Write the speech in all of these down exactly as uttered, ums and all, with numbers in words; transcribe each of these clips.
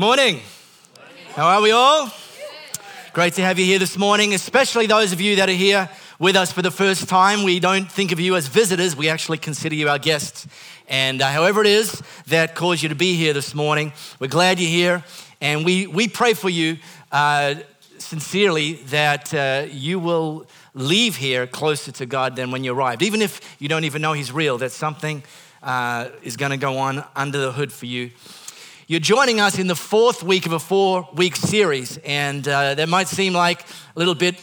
Morning. Morning. How are we all? Great to have you here this morning, especially those of you that are here with us for the first time. We don't think of you as visitors, we actually consider you our guests. And uh, however it is that caused you to be here this morning, we're glad you're here. And we, we pray for you uh, sincerely that uh, you will leave here closer to God than when you arrived. Even if you don't even know He's real, that something uh, is gonna go on under the hood for you. You're joining us in the fourth week of a four-week series, and uh, that might seem like a little bit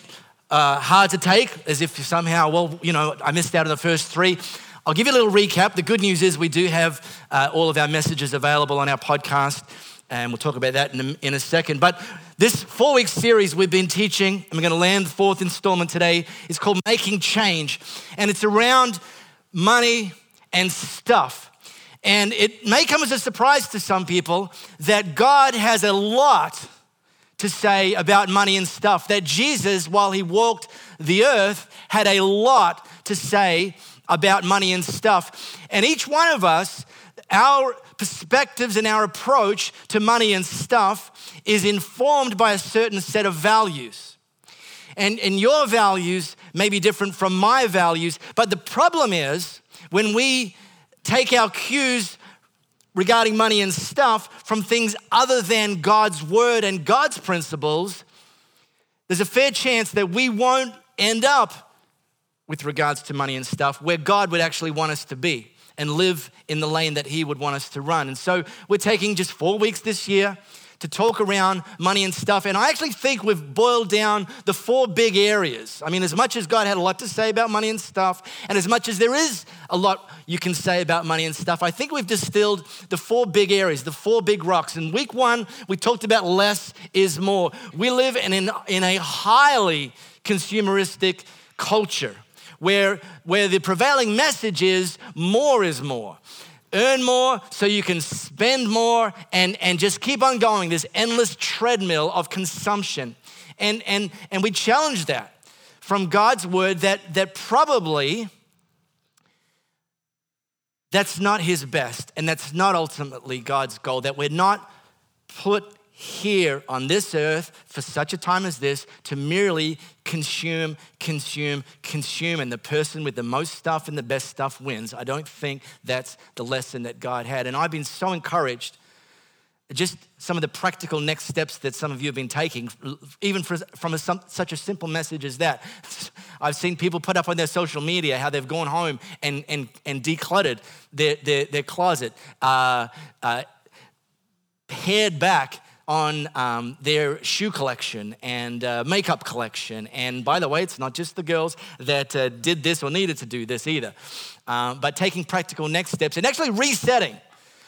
uh, hard to take, as if somehow, well, you know, I missed out on the first three. I'll give you a little recap. The good news is we do have uh, all of our messages available on our podcast, and we'll talk about that in a, in a second. But this four-week series we've been teaching, and we're going to land the fourth installment today, is called Making Change, and it's around money and stuff. And it may come as a surprise to some people that God has a lot to say about money and stuff, that Jesus, while He walked the earth, had a lot to say about money and stuff. And each one of us, our perspectives and our approach to money and stuff is informed by a certain set of values. And, and your values may be different from my values, but the problem is when we take our cues regarding money and stuff from things other than God's word and God's principles, there's a fair chance that we won't end up with regards to money and stuff where God would actually want us to be and live in the lane that He would want us to run. And so we're taking just four weeks this year to talk around money and stuff. And I actually think we've boiled down the four big areas. I mean, as much as God had a lot to say about money and stuff, and as much as there is a lot you can say about money and stuff, I think we've distilled the four big areas, the four big rocks. In week one, we talked about less is more. We live in an, in a highly consumeristic culture where, where the prevailing message is more is more. Earn more so you can spend more and, and just keep on going, this endless treadmill of consumption. And and and we challenge that from God's word that, that probably that's not His best and that's not ultimately God's goal, that we're not put here on this earth for such a time as this to merely consume, consume, consume, and the person with the most stuff and the best stuff wins. I don't think that's the lesson that God had. And I've been so encouraged, just some of the practical next steps that some of you have been taking, even from a, such a simple message as that. I've seen people put up on their social media how they've gone home and and, and decluttered their, their, their closet, uh, uh, pared back on um, their shoe collection and uh, makeup collection. And by the way, it's not just the girls that uh, did this or needed to do this either, um, but taking practical next steps and actually resetting,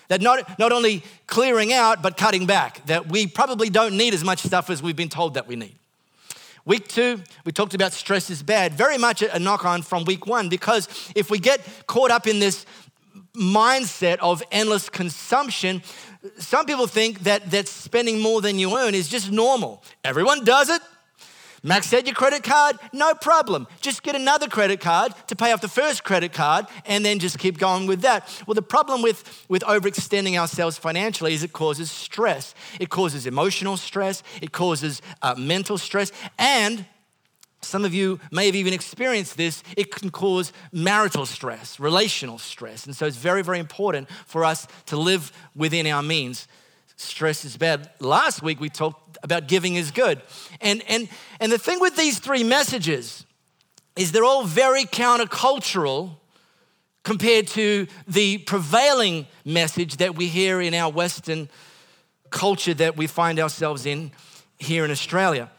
that not, not only clearing out, but cutting back, that we probably don't need as much stuff as we've been told that we need. Week two, we talked about stress is bad, very much a knock-on from week one, because if we get caught up in this mindset of endless consumption, some people think that, that spending more than you earn is just normal. Everyone does it. Max had your credit card, no problem. Just get another credit card to pay off the first credit card and then just keep going with that. Well, the problem with, with overextending ourselves financially is it causes stress. It causes emotional stress. It causes uh, mental stress. And some of you may have even experienced this. It can cause marital stress, relational stress. And so it's very, very important for us to live within our means. Stress is bad. Last week, we talked about giving is good. And, and, and the thing with these three messages is they're all very countercultural compared to the prevailing message that we hear in our Western culture that we find ourselves in here in Australia.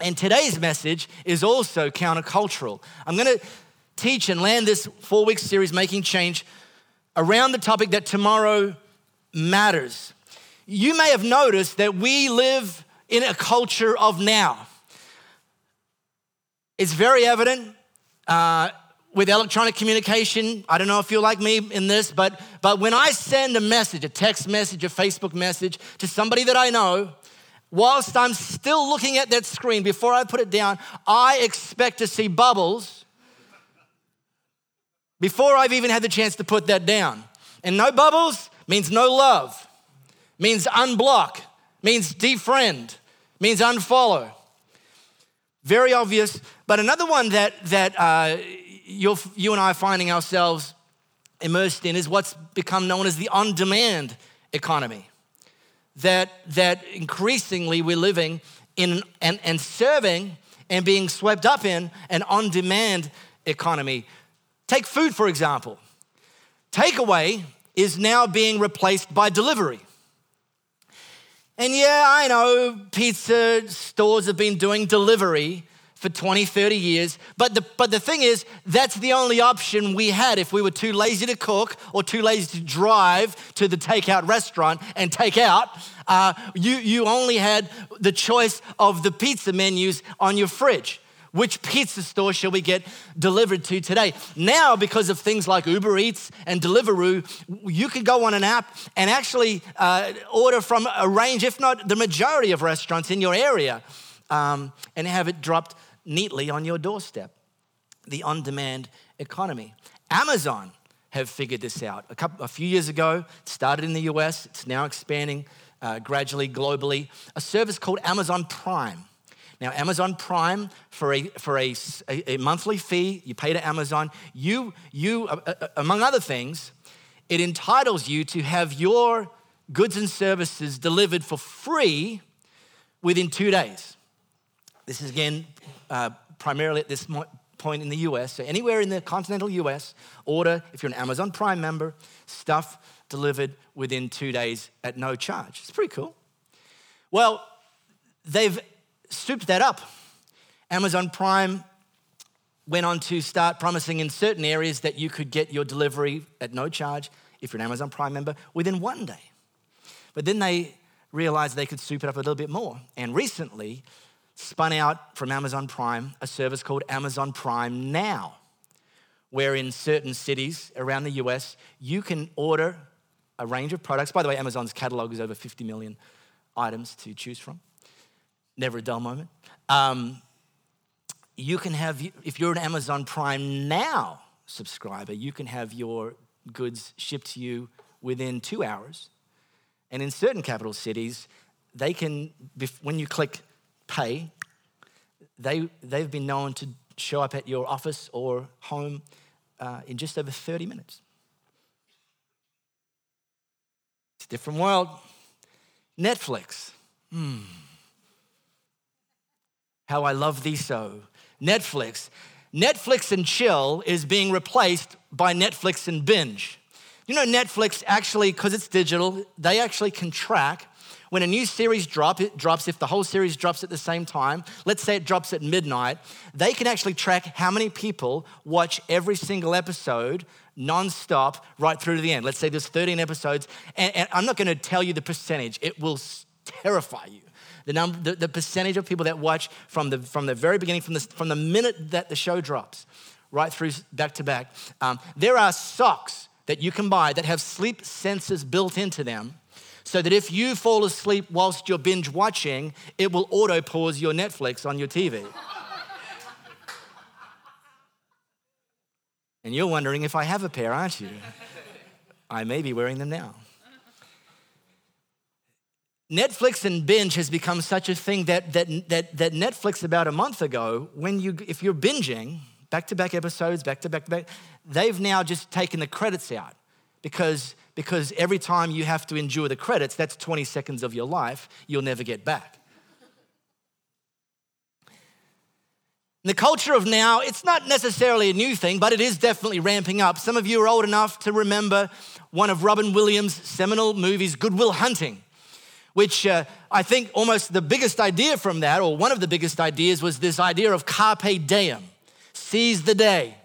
And today's message is also countercultural. I'm going to teach and land this four-week series, Making Change, around the topic that tomorrow matters. You may have noticed that we live in a culture of now. It's very evident uh, with electronic communication. I don't know if you're like me in this, but, but when I send a message, a text message, a Facebook message to somebody that I know, whilst I'm still looking at that screen, before I put it down, I expect to see bubbles before I've even had the chance to put that down. And no bubbles means no love, means unblock, means defriend, means unfollow. Very obvious. But another one that that uh, you're, you and I are finding ourselves immersed in is what's become known as the on-demand economy. That that increasingly we're living in and, and serving and being swept up in an on-demand economy. Take food, for example. Takeaway is now being replaced by delivery. And yeah, I know pizza stores have been doing delivery for twenty, thirty years, but the but the thing is, that's the only option we had if we were too lazy to cook or too lazy to drive to the takeout restaurant and take out. Uh, you, you only had the choice of the pizza menus on your fridge. Which pizza store shall we get delivered to today? Now, because of things like Uber Eats and Deliveroo, you can go on an app and actually uh, order from a range, if not the majority of restaurants in your area, um, and have it dropped neatly on your doorstep. The on-demand economy. Amazon have figured this out. A, couple, a few years ago, it started in the U S, it's now expanding uh, gradually globally. A service called Amazon Prime. Now, Amazon Prime, for a for a, a monthly fee you pay to Amazon, you you uh, among other things, it entitles you to have your goods and services delivered for free within two days. This is again uh, primarily at this point in the U S. So anywhere in the continental U S, order, if you're an Amazon Prime member, stuff delivered within two days at no charge. It's pretty cool. Well, they've souped that up. Amazon Prime went on to start promising in certain areas that you could get your delivery at no charge, if you're an Amazon Prime member, within one day. But then they realized they could soup it up a little bit more, and recently spun out from Amazon Prime a service called Amazon Prime Now, where in certain cities around the U S, you can order a range of products. By the way, Amazon's catalog is over fifty million items to choose from. Never a dull moment. Um, you can have, if you're an Amazon Prime Now subscriber, you can have your goods shipped to you within two hours. And in certain capital cities, they can, when you click pay, they, they've been known to show up at your office or home uh, in just over thirty minutes. It's a different world. Netflix. Hmm. How I love thee so. Netflix. Netflix and chill is being replaced by Netflix and binge. You know, Netflix actually, because it's digital, they actually can track when a new series drop, it drops, if the whole series drops at the same time, let's say it drops at midnight, they can actually track how many people watch every single episode non-stop right through to the end. Let's say there's thirteen episodes, and, and I'm not gonna tell you the percentage, it will terrify you. The, number, the, the percentage of people that watch from the from the very beginning, from the from the minute that the show drops, right through back to back. Um, there are socks that you can buy that have sleep sensors built into them, so that if you fall asleep whilst you're binge watching, it will auto pause your Netflix on your T V. And you're wondering if I have a pair, aren't you? I may be wearing them now. Netflix and binge has become such a thing that that that that Netflix about a month ago, when you if you're binging back-to-back episodes, back-to-back-to-back, they've now just taken the credits out because because every time you have to endure the credits, that's twenty seconds of your life you'll never get back. The culture of now, it's not necessarily a new thing, but it is definitely ramping up. Some of you are old enough to remember one of Robin Williams' seminal movies, Good Will Hunting, which uh, I think almost the biggest idea from that, or one of the biggest ideas, was this idea of carpe diem, seize the day.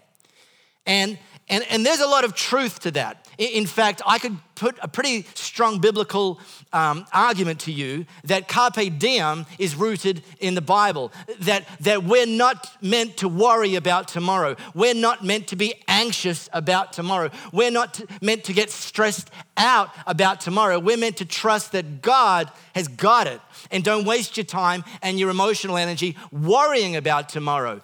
And and and there's a lot of truth to that. In fact, I could put a pretty strong biblical um, argument to you that carpe diem is rooted in the Bible, that, that we're not meant to worry about tomorrow. We're not meant to be anxious about tomorrow. We're not to, meant to get stressed out about tomorrow. We're meant to trust that God has got it, and don't waste your time and your emotional energy worrying about tomorrow.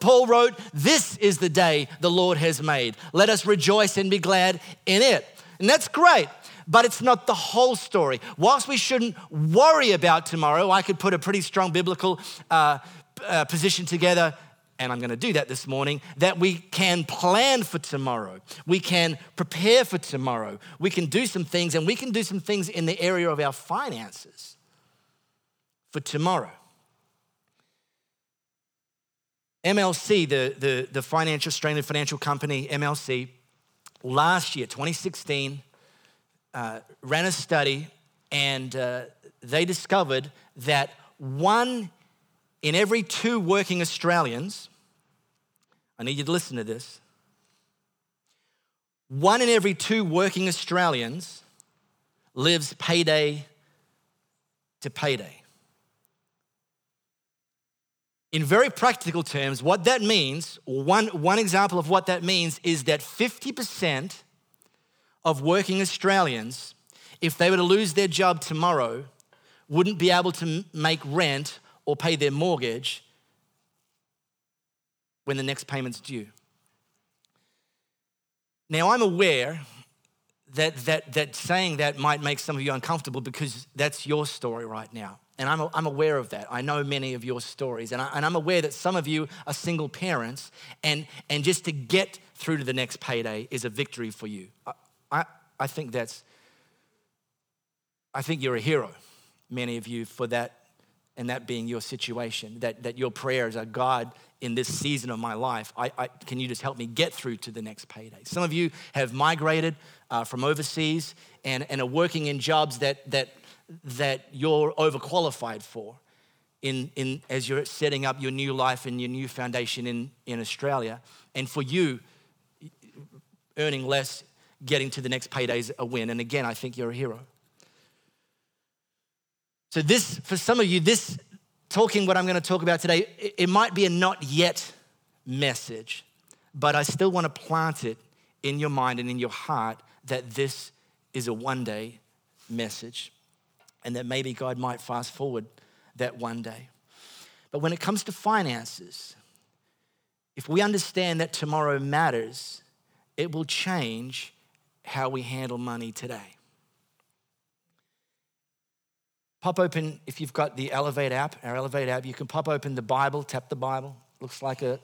Paul wrote, "This is the day the Lord has made. Let us rejoice and be glad in it." And that's great. but it's not the whole story. Whilst we shouldn't worry about tomorrow, I could put a pretty strong biblical uh, uh, position together, and I'm gonna do that this morning, that we can plan for tomorrow. We can prepare for tomorrow. We can do some things, and we can do some things in the area of our finances for tomorrow. M L C, the, the, the financial, Australian financial company, M L C, last year, twenty sixteen, uh, ran a study, and uh, they discovered that one in every two working Australians, I need you to listen to this, one in every two working Australians lives payday to payday. In very practical terms, what that means, one, one example of what that means is that fifty percent of working Australians, if they were to lose their job tomorrow, wouldn't be able to make rent or pay their mortgage when the next payment's due. Now, I'm aware that that that saying that might make some of you uncomfortable because that's your story right now. And I'm I'm aware of that. I know many of your stories. And, I, and I'm aware that some of you are single parents, and, and just to get through to the next payday is a victory for you. I, I, I think that's, I think you're a hero, many of you, for that. And that being your situation, that, that your prayers are, God, in this season of my life, I, I, can you just help me get through to the next payday? Some of you have migrated uh, from overseas and, and are working in jobs that that that you're overqualified for in, in as you're setting up your new life and your new foundation in, in Australia. And for you, earning less, getting to the next payday is a win. And again, I think you're a hero. So this, for some of you, this talking what I'm going to talk about today, it might be a not yet message, but I still want to plant it in your mind and in your heart that this is a one day message, and that maybe God might fast forward that one day. But when it comes to finances, if we understand that tomorrow matters, it will change how we handle money today. Pop open, if you've got the Elevate app, our Elevate app, you can pop open the Bible, tap the Bible. Looks like an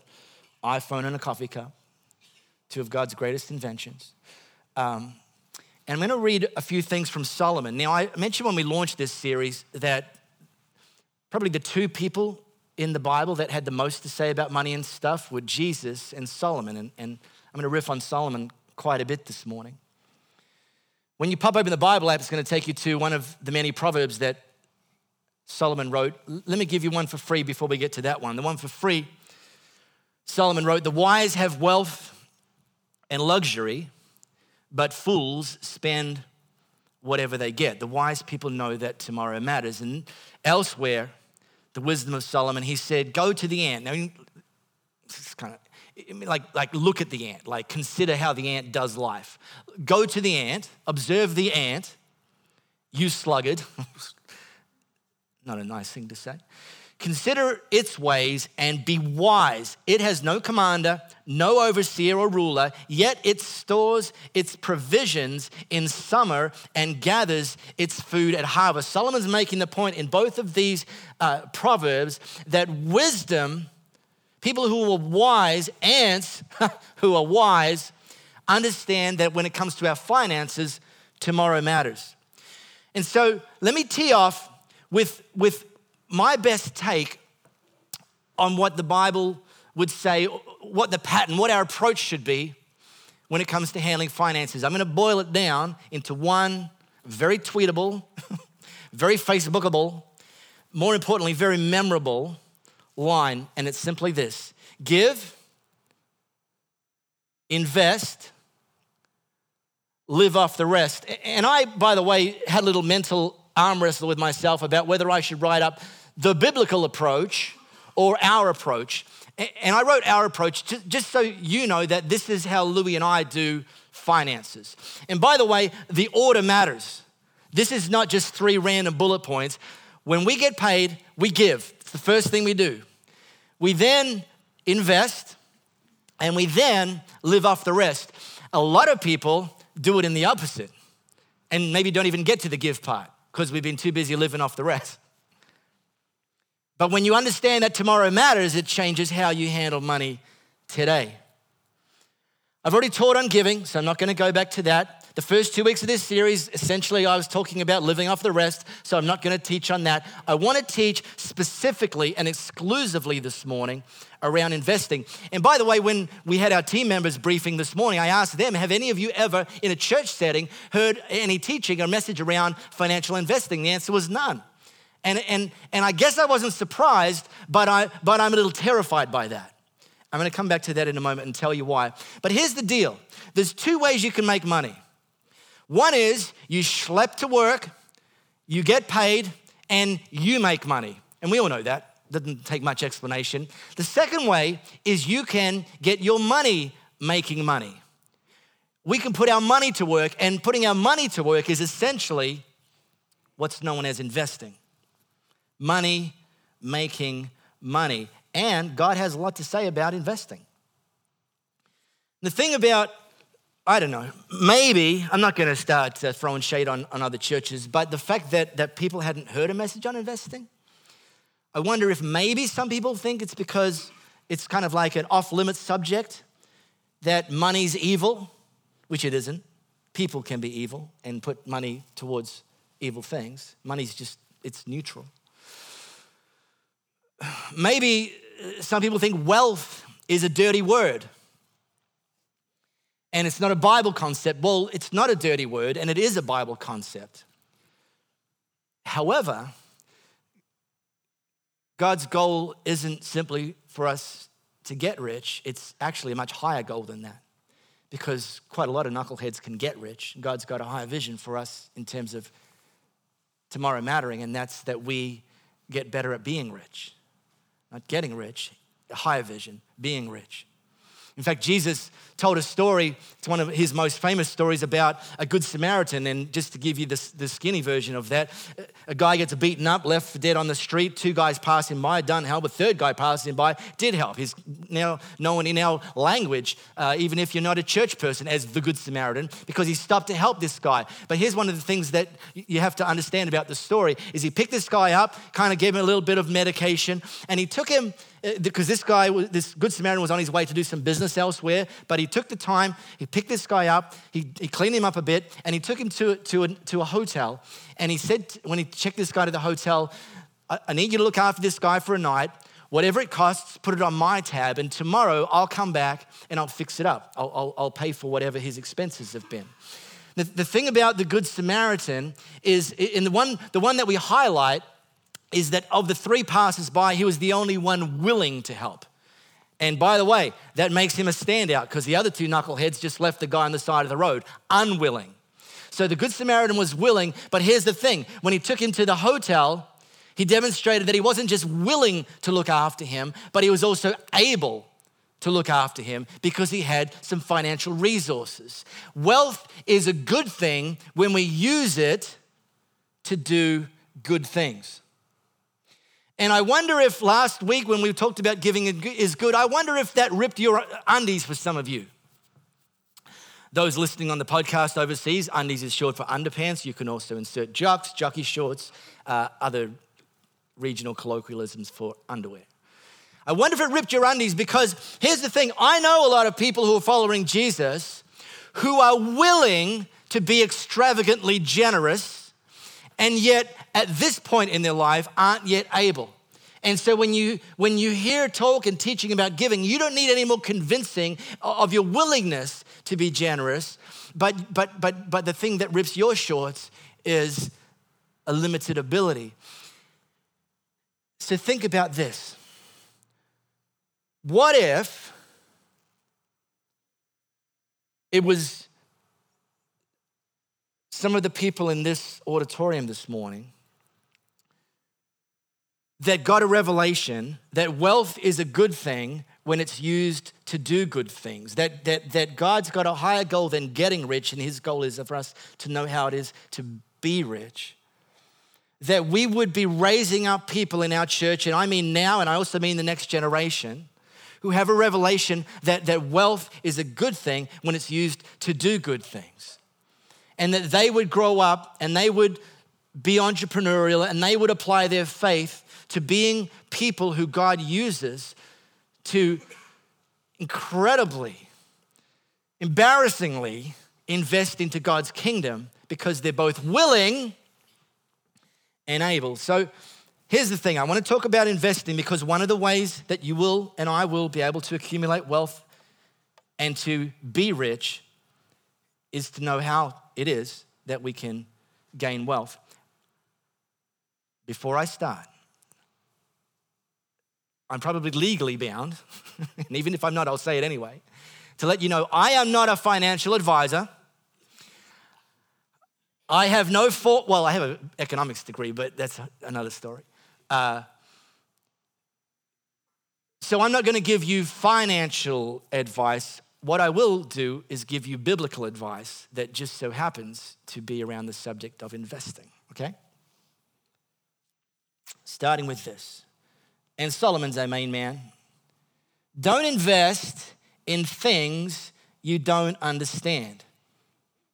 iPhone and a coffee cup, two of God's greatest inventions. Um, and I'm going to read a few things from Solomon. Now, I mentioned when we launched this series that probably the two people in the Bible that had the most to say about money and stuff were Jesus and Solomon. And, and I'm going to riff on Solomon quite a bit this morning. When you pop open the Bible app, it's going to take you to one of the many proverbs that Solomon wrote. Let me give you one for free before we get to that one. The one for free, Solomon wrote, "The wise have wealth and luxury, but fools spend whatever they get." The wise people know that tomorrow matters. And elsewhere, the wisdom of Solomon, he said, "Go to the ant." Now, it's kind of Like, like look at the ant, like consider how the ant does life. Go to the ant, observe the ant, you sluggard. Not a nice thing to say. Consider its ways and be wise. It has no commander, no overseer or ruler, yet it stores its provisions in summer and gathers its food at harvest. Solomon's making the point in both of these uh, proverbs that wisdom, people who are wise, ants who are wise, understand that when it comes to our finances, tomorrow matters. And so let me tee off with, with my best take on what the Bible would say, what the pattern, what our approach should be when it comes to handling finances. I'm gonna boil it down into one very tweetable, very Facebookable, more importantly, very memorable line, and it's simply this: give, invest, live off the rest. And I, by the way, had a little mental arm wrestle with myself about whether I should write up the biblical approach or our approach. And I wrote our approach just so you know that this is how Louis and I do finances. And by the way, the order matters. This is not just three random bullet points. When we get paid, we give. It's the first thing we do. We then invest, and we then live off the rest. A lot of people do it in the opposite. and maybe don't even get to the give part because we've been too busy living off the rest. But when you understand that tomorrow matters, it changes how you handle money today. I've already taught on giving, so I'm not going to go back to that. The first two weeks of this series, essentially I was talking about living off the rest, so I'm not going to teach on that. I want to teach specifically and exclusively this morning around investing. And by the way, when we had our team members briefing this morning, I asked them, have any of you ever in a church setting heard any teaching or message around financial investing? The answer was none. And and and I guess I wasn't surprised, but I but I'm a little terrified by that. I'm going to come back to that in a moment and tell you why. But here's the deal. There's two ways you can make money. One is you schlep to work, you get paid, and you make money. And we all know that. Doesn't take much explanation. The second way is you can get your money making money. We can put our money to work, and putting our money to work is essentially what's known as investing. Money making money. And God has a lot to say about investing. The thing about, I don't know, maybe, I'm not going to start uh, throwing shade on, on other churches, but the fact that, that people hadn't heard a message on investing, I wonder if maybe some people think it's because it's kind of like an off-limits subject, that money's evil, which it isn't. People can be evil and put money towards evil things. Money's just, it's neutral. Maybe some people think wealth is a dirty word and it's not a Bible concept. Well, it's not a dirty word and it is a Bible concept. However, God's goal isn't simply for us to get rich. It's actually a much higher goal than that because quite a lot of knuckleheads can get rich. God's got a higher vision for us in terms of tomorrow mattering, and that's that we get better at being rich. Not getting rich, a higher vision, being rich. In fact, Jesus told a story, it's one of his most famous stories, about a Good Samaritan. And just to give you this, the skinny version of that, a guy gets beaten up, left for dead on the street. Two guys pass him by, don't help. A third guy passes him by, did help. He's now known in our language, uh, even if you're not a church person, as the Good Samaritan, because he stopped to help this guy. But here's one of the things that you have to understand about the story, is he picked this guy up, kind of gave him a little bit of medication, and he took him, because this guy, this Good Samaritan was on his way to do some business elsewhere, but he took the time, he picked this guy up, he, he cleaned him up a bit, and he took him to, to, a, to a hotel. And he said, when he checked this guy to the hotel, I, I need you to look after this guy for a night. Whatever it costs, put it on my tab, and tomorrow I'll come back and I'll fix it up. I'll, I'll, I'll pay for whatever his expenses have been. The, the thing about the Good Samaritan is, in the one, the one that we highlight, is that of the three passers-by, he was the only one willing to help. And by the way, that makes him a standout because the other two knuckleheads just left the guy on the side of the road, unwilling. So the Good Samaritan was willing, but here's the thing. When he took him to the hotel, he demonstrated that he wasn't just willing to look after him, but he was also able to look after him because he had some financial resources. Wealth is a good thing when we use it to do good things. And I wonder if last week when we talked about giving is good, I wonder if that ripped your undies for some of you. Those listening on the podcast overseas, undies is short for underpants. You can also insert jocks, jockey shorts, uh, other regional colloquialisms for underwear. I wonder if it ripped your undies, because here's the thing. I know a lot of people who are following Jesus who are willing to be extravagantly generous, and yet at this point in their life aren't yet able. And so when you when you hear talk and teaching about giving, you don't need any more convincing of your willingness to be generous. But but but but the thing that rips your shorts is a limited ability. So think about this. What if it was some of the people in this auditorium this morning that got a revelation that wealth is a good thing when it's used to do good things, that that that God's got a higher goal than getting rich, and his goal is for us to know how it is to be rich, that we would be raising up people in our church, and I mean now, and I also mean the next generation, who have a revelation that, that wealth is a good thing when it's used to do good things. and that they would grow up and they would be entrepreneurial and they would apply their faith to being people who God uses to incredibly, embarrassingly invest into God's kingdom because they're both willing and able. So here's the thing. I want to talk about investing because one of the ways that you will and I will be able to accumulate wealth and to be rich is to know how it is that we can gain wealth. Before I start, I'm probably legally bound, and even if I'm not, I'll say it anyway, to let you know I am not a financial advisor. I have no, for- well, I have an economics degree, but that's another story. Uh, so I'm not gonna give you financial advice. What I will do is give you biblical advice that just so happens to be around the subject of investing, okay? Starting with this. And Solomon's our main man. Don't invest in things you don't understand.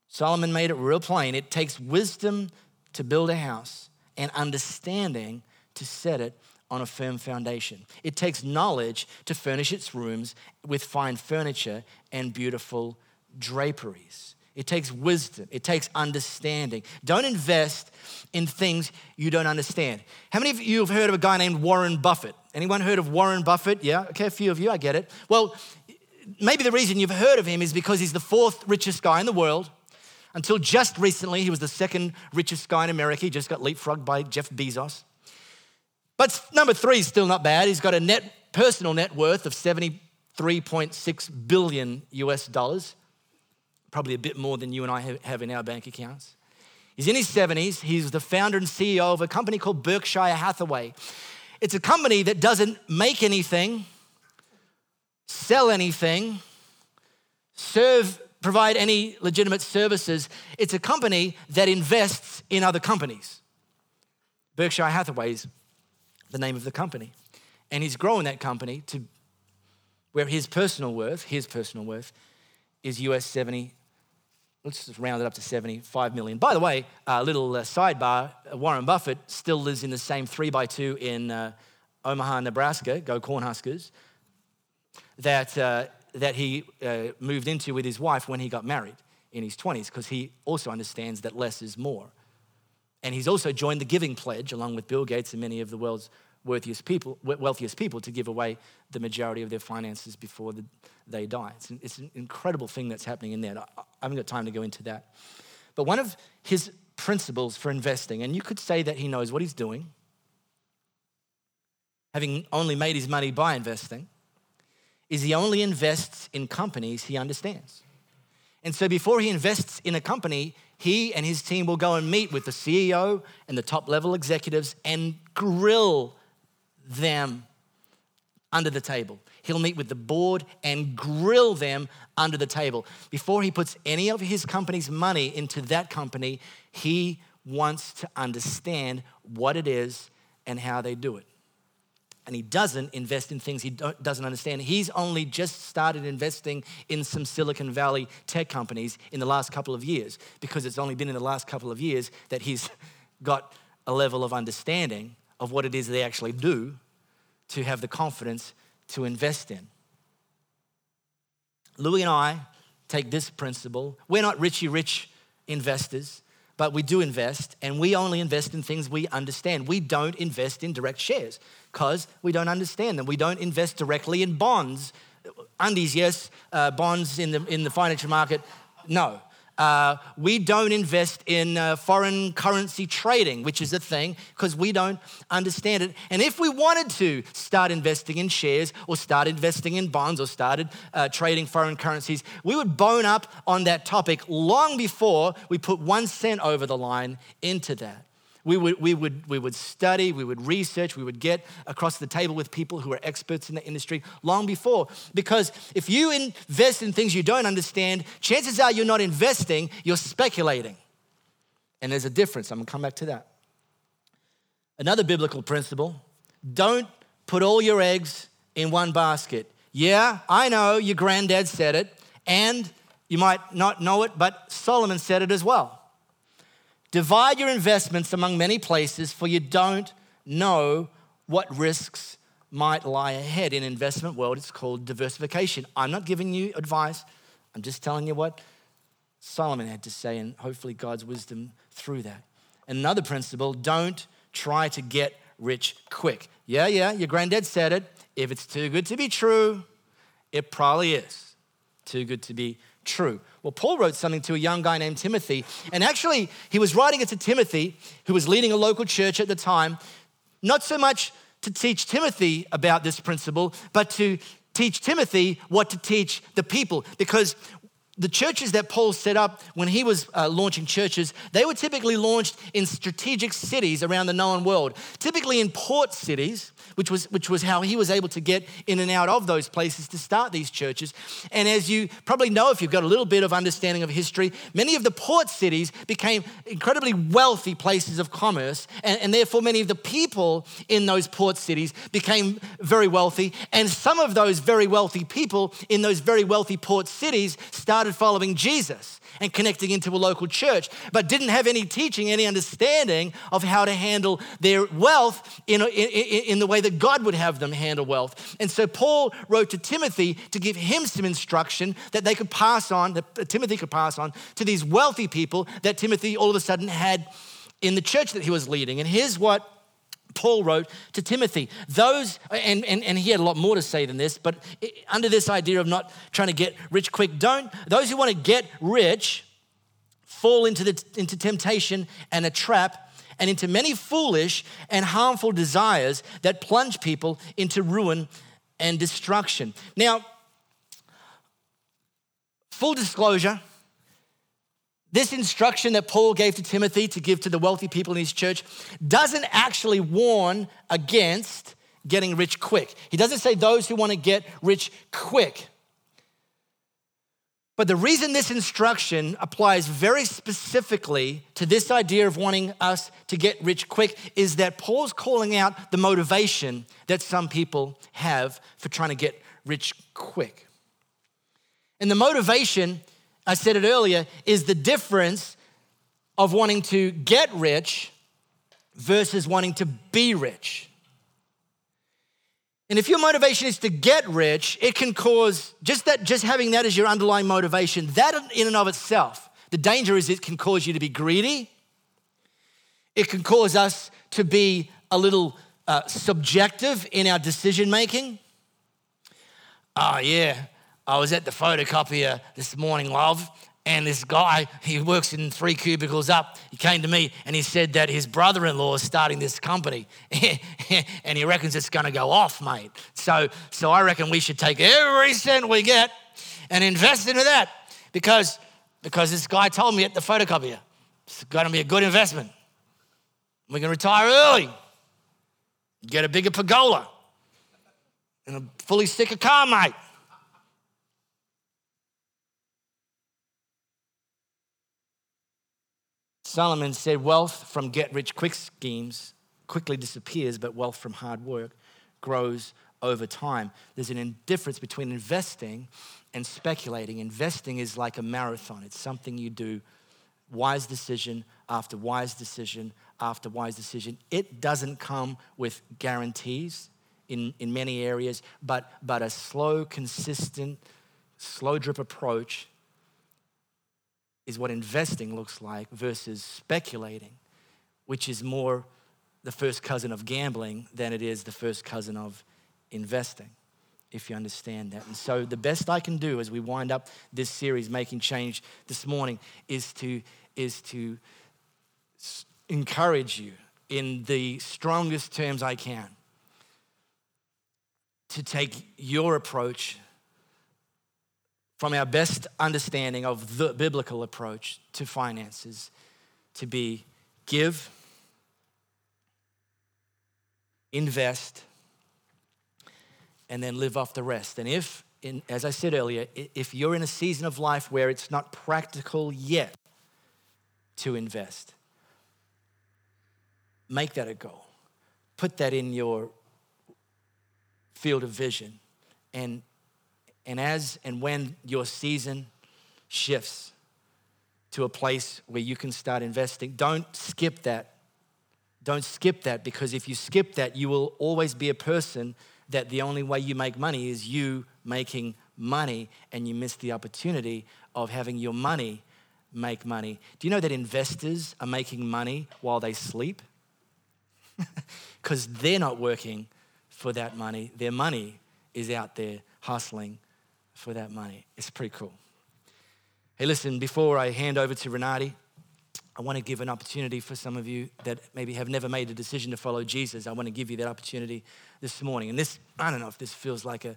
Solomon made it real plain. It takes wisdom to build a house and understanding to set it on a firm foundation. It takes knowledge to furnish its rooms with fine furniture and beautiful draperies. It takes wisdom. It takes understanding. Don't invest in things you don't understand. How many of you have heard of a guy named Warren Buffett? Anyone heard of Warren Buffett? Yeah, okay, a few of you, I get it. Well, maybe the reason you've heard of him is because he's the fourth richest guy in the world. Until just recently, he was the second richest guy in America. He just got leapfrogged by Jeff Bezos. But number three is still not bad. He's got a net personal net worth of seventy-three point six billion U S dollars. Probably a bit more than you and I have in our bank accounts. He's in his seventies. He's the founder and C E O of a company called Berkshire Hathaway. It's a company that doesn't make anything, sell anything, serve, provide any legitimate services. It's a company that invests in other companies. Berkshire Hathaway is the name of the company. And he's grown that company to where his personal worth, his personal worth is U S seventy. Let's just round it up to seventy-five million. By the way, a little uh, sidebar, Warren Buffett still lives in the same three by two in uh, Omaha, Nebraska, go Cornhuskers, that uh, that he uh, moved into with his wife when he got married in his twenties, because he also understands that less is more. And he's also joined the Giving Pledge, along with Bill Gates and many of the world's wealthiest people, wealthiest people to give away the majority of their finances before the, they die. It's an, it's an incredible thing that's happening in there. I, I haven't got time to go into that. But one of his principles for investing, and you could say that he knows what he's doing, having only made his money by investing, is he only invests in companies he understands. And so before he invests in a company, he and his team will go and meet with the C E O and the top level executives and grill them under the table. He'll meet with the board and grill them under the table. Before he puts any of his company's money into that company, he wants to understand what it is and how they do it. And he doesn't invest in things he don't, doesn't understand. He's only just started investing in some Silicon Valley tech companies in the last couple of years, because it's only been in the last couple of years that he's got a level of understanding of what it is they actually do to have the confidence to invest in. Louis and I take this principle. We're not richy rich investors, but we do invest, and we only invest in things we understand. We don't invest in direct shares because we don't understand them. We don't invest directly in bonds. Undies, yes. Uh, bonds in the in the financial market, no. Uh, we don't invest in uh, foreign currency trading, which is a thing, because we don't understand it. And if we wanted to start investing in shares or start investing in bonds or started uh, trading foreign currencies, we would bone up on that topic long before we put one cent over the line into that. We would, we would, we would study, we would research, we would get across the table with people who are experts in the industry long before. Because if you invest in things you don't understand, chances are you're not investing, you're speculating. And there's a difference. I'm gonna come back to that. Another biblical principle, don't put all your eggs in one basket. Yeah, I know your granddad said it, and You might not know it, but Solomon said it as well. Divide your investments among many places, for you don't know what risks might lie ahead. In investment world, it's called diversification. I'm not giving you advice. I'm just telling you what Solomon had to say, and hopefully God's wisdom through that. And another principle, don't try to get rich quick. Yeah, yeah, your granddad said it. If it's too good to be true, it probably is too good to be true. Well, Paul wrote something to a young guy named Timothy, and actually he was writing it to Timothy, who was leading a local church at the time, not so much to teach Timothy about this principle, but to teach Timothy what to teach the people, because the churches that Paul set up when he was uh, launching churches, they were typically launched in strategic cities around the known world, typically in port cities, which was which was how he was able to get in and out of those places to start these churches. And as you probably know, if you've got a little bit of understanding of history, many of the port cities became incredibly wealthy places of commerce, and, and therefore many of the people in those port cities became very wealthy, and some of those very wealthy people in those very wealthy port cities started following Jesus and connecting into a local church, but didn't have any teaching, any understanding of how to handle their wealth in, in, in the way that God would have them handle wealth. And so Paul wrote to Timothy to give him some instruction that they could pass on, that Timothy could pass on to these wealthy people that Timothy all of a sudden had in the church that he was leading. And here's what Paul wrote to Timothy. Those, and, and, and he had a lot more to say than this, but under this idea of not trying to get rich quick, don't, those who want to get rich fall into the into temptation and a trap and into many foolish and harmful desires that plunge people into ruin and destruction. Now, full disclosure, this instruction that Paul gave to Timothy to give to the wealthy people in his church doesn't actually warn against getting rich quick. He doesn't say those who want to get rich quick. But the reason this instruction applies very specifically to this idea of wanting us to get rich quick is that Paul's calling out the motivation that some people have for trying to get rich quick. And the motivation, I said it earlier, is the difference of wanting to get rich versus wanting to be rich. And if your motivation is to get rich, it can cause, just that, just having that as your underlying motivation, that in and of itself, the danger is it can cause you to be greedy. It can cause us to be a little uh, subjective in our decision making. Oh yeah. I was at the photocopier this morning, love, and this guy, he works in three cubicles up. He came to me and he said that his brother-in-law is starting this company and he reckons it's going to go off, mate. So, so I reckon we should take every cent we get and invest into that because, because this guy told me at the photocopier, it's going to be a good investment. We can retire early, get a bigger pergola and a fully sticker car, mate. Solomon said, wealth from get-rich-quick schemes quickly disappears, but wealth from hard work grows over time. There's an difference between investing and speculating. Investing is like a marathon. It's something you do wise decision after wise decision after wise decision. It doesn't come with guarantees in, in many areas, but, but a slow, consistent, slow-drip approach is what investing looks like versus speculating, which is more the first cousin of gambling than it is the first cousin of investing, if you understand that. And so the best I can do as we wind up this series, Making Change, this morning, is to, is to encourage you in the strongest terms I can to take your approach from our best understanding of the biblical approach to finances to be give, invest, and then live off the rest. And if, in, as I said earlier, if you're in a season of life where it's not practical yet to invest, make that a goal. Put that in your field of vision, and And as and when your season shifts to a place where you can start investing. Don't skip that. Don't skip that, because if you skip that, you will always be a person that the only way you make money is you making money, and you miss the opportunity of having your money make money. Do you know that investors are making money while they sleep? Because they're not working for that money. Their money is out there hustling for that money. It's pretty cool. Hey, listen, before I hand over to Renati, I want to give an opportunity for some of you that maybe have never made a decision to follow Jesus. I want to give you that opportunity this morning. And this, I don't know if this feels like a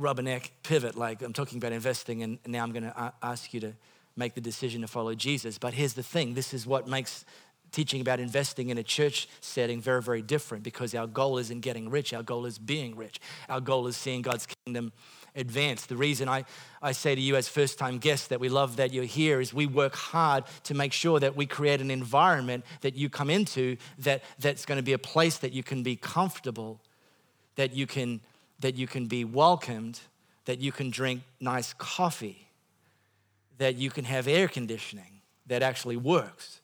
rubberneck pivot, like I'm talking about investing and now I'm going to ask you to make the decision to follow Jesus. But here's the thing. This is what makes teaching about investing in a church setting very, very different, because our goal isn't getting rich. Our goal is being rich. Our goal is seeing God's kingdom advance. The reason I, I say to you as first-time guests that we love that you're here is we work hard to make sure that we create an environment that you come into that, that's going to be a place that you can be comfortable, that you can, that you can be welcomed, that you can drink nice coffee, that you can have air conditioning that actually works.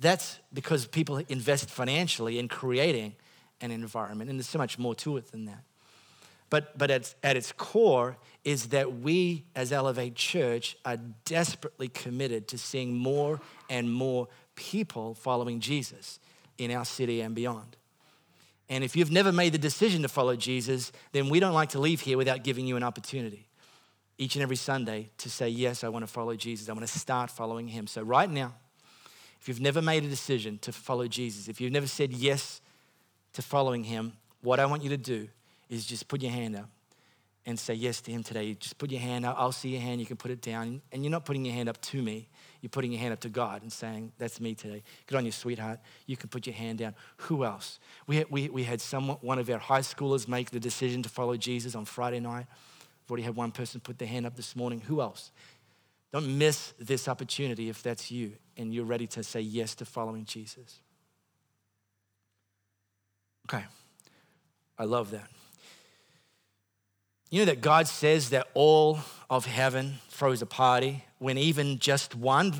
That's because people invest financially in creating an environment, and there's so much more to it than that. But but at, at its core is that we as Elevate Church are desperately committed to seeing more and more people following Jesus in our city and beyond. And if you've never made the decision to follow Jesus, then we don't like to leave here without giving you an opportunity each and every Sunday to say, yes, I want to follow Jesus. I want to start following him. So right now, if you've never made a decision to follow Jesus, if you've never said yes to following him, what I want you to do is just put your hand up and say yes to him today. Just put your hand up. I'll see your hand. You can put it down. And you're not putting your hand up to me. You're putting your hand up to God and saying, that's me today. Good on you, sweetheart. You can put your hand down. Who else? We we we had someone, one of our high schoolers make the decision to follow Jesus on Friday night. I've already had one person put their hand up this morning. Who else? Don't miss this opportunity if that's you and you're ready to say yes to following Jesus. Okay. I love that. You know that God says that all of heaven throws a party when even just one,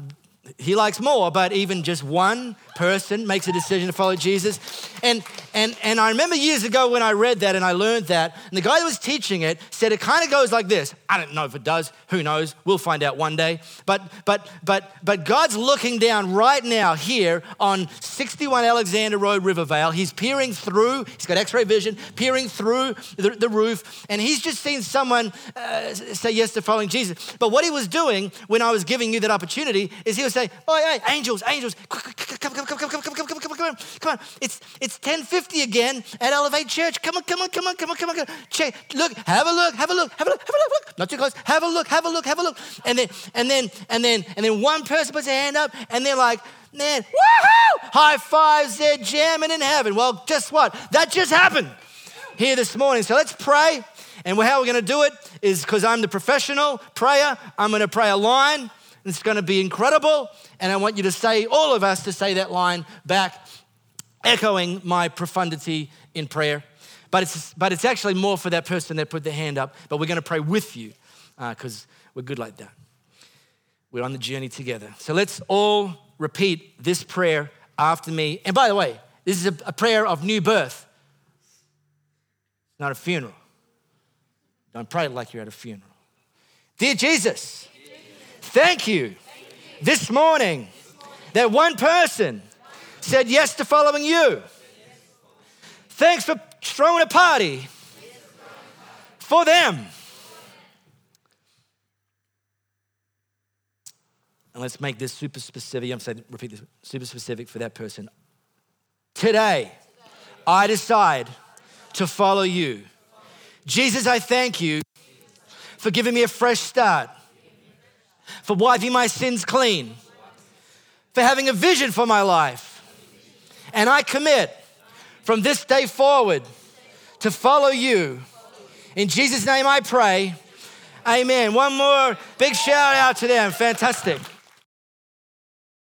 he likes more, but even just one person makes a decision to follow Jesus. And and and I remember years ago when I read that and I learned that, and the guy that was teaching it said it kind of goes like this. I don't know if it does. Who knows? We'll find out one day. But but but but God's looking down right now here on sixty-one Alexander Road, Rivervale. He's peering through. He's got X-ray vision, peering through the, the roof, and he's just seen someone uh, say yes to following Jesus. But what he was doing when I was giving you that opportunity is he was saying, "Oh, hey, angels, angels, come, come, come, come, come, come, come, come, come, come, come on! It's it's ten fifty again at Elevate Church. Come on, come on, come on, come on, come on, come on! Check, look, have a look, have a look, have a look, have a look, look! Not too close. Have a look." Have a look, have a look. And then, and then, and then, and then one person puts their hand up and they're like, man, woohoo! High fives, they're jamming in heaven. Well, guess what? That just happened here this morning. So let's pray. And how we're gonna do it is, because I'm the professional prayer, I'm gonna pray a line. It's gonna be incredible. And I want you to say, all of us to say that line back, echoing my profundity in prayer. But it's but it's actually more for that person that put their hand up, but we're gonna pray with you, because uh, we're good like that. We're on the journey together. So let's all repeat this prayer after me. And by the way, this is a, a prayer of new birth. It's not a funeral. Don't pray like you're at a funeral. Dear Jesus, Dear Jesus. Thank, you thank you this morning, this morning that one person said yes to following you. Thanks for throwing a party for them. And let's make this super specific. I'm saying, repeat this, super specific for that person. Today, I decide to follow you. Jesus, I thank you for giving me a fresh start, for wiping my sins clean, for having a vision for my life. And I commit from this day forward to follow you. In Jesus' name I pray, amen. One more big shout out to them, fantastic.